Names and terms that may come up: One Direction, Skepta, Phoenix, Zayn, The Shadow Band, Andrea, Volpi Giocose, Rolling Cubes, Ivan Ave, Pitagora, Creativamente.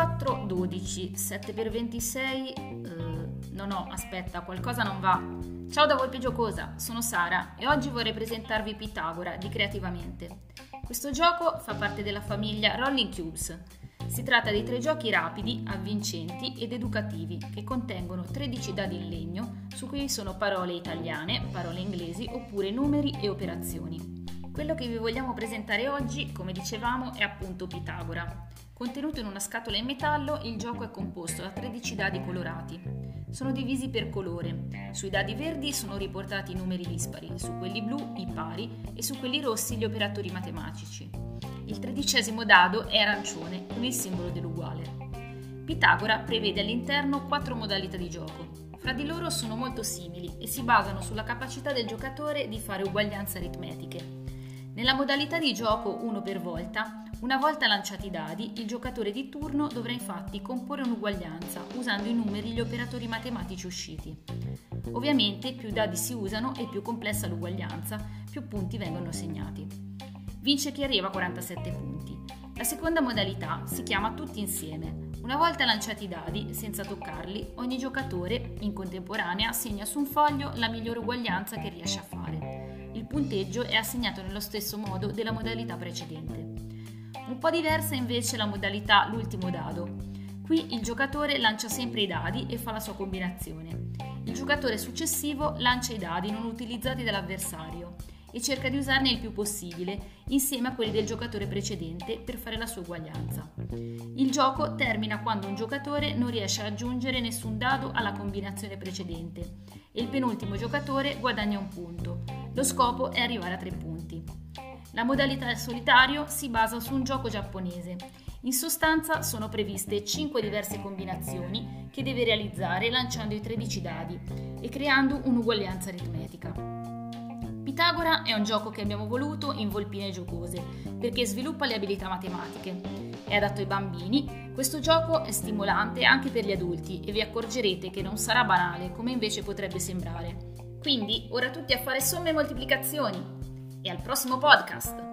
4, 12, 7 per 26, no, aspetta, qualcosa non va. Ciao da Volpi Giocosa, sono Sara e oggi vorrei presentarvi Pitagora di Creativamente. Questo gioco fa parte della famiglia Rolling Cubes. Si tratta di 3 giochi rapidi, avvincenti ed educativi che contengono 13 dadi in legno su cui sono parole italiane, parole inglesi oppure numeri e operazioni. Quello che vi vogliamo presentare oggi, come dicevamo, è appunto Pitagora. Contenuto in una scatola in metallo, il gioco è composto da 13 dadi colorati. Sono divisi per colore. Sui dadi verdi sono riportati i numeri dispari, su quelli blu i pari e su quelli rossi gli operatori matematici. Il 13° dado è arancione, con il simbolo dell'uguale. Pitagora prevede all'interno 4 modalità di gioco. Fra di loro sono molto simili e si basano sulla capacità del giocatore di fare uguaglianze aritmetiche. Nella modalità di gioco 1 per volta, una volta lanciati i dadi, il giocatore di turno dovrà infatti comporre un'uguaglianza usando i numeri e gli operatori matematici usciti. Ovviamente più dadi si usano e più complessa l'uguaglianza, più punti vengono segnati. Vince chi arriva a 47 punti. La seconda modalità si chiama tutti insieme. Una volta lanciati i dadi, senza toccarli, ogni giocatore, in contemporanea, segna su un foglio la migliore uguaglianza che riesce a fare. Il punteggio è assegnato nello stesso modo della modalità precedente. Un po' diversa invece la modalità l'ultimo dado. Qui il giocatore lancia sempre i dadi e fa la sua combinazione. Il giocatore successivo lancia i dadi non utilizzati dall'avversario e cerca di usarne il più possibile insieme a quelli del giocatore precedente per fare la sua uguaglianza. Il gioco termina quando un giocatore non riesce a aggiungere nessun dado alla combinazione precedente e il penultimo giocatore guadagna un punto. Lo scopo è arrivare a 3 punti. La modalità solitario si basa su un gioco giapponese. In sostanza sono previste 5 diverse combinazioni che deve realizzare lanciando i 13 dadi e creando un'uguaglianza aritmetica. Pitagora è un gioco che abbiamo voluto in Volpine Giocose perché sviluppa le abilità matematiche. È adatto ai bambini, questo gioco è stimolante anche per gli adulti e vi accorgerete che non sarà banale come invece potrebbe sembrare. Quindi ora tutti a fare somme e moltiplicazioni e al prossimo podcast!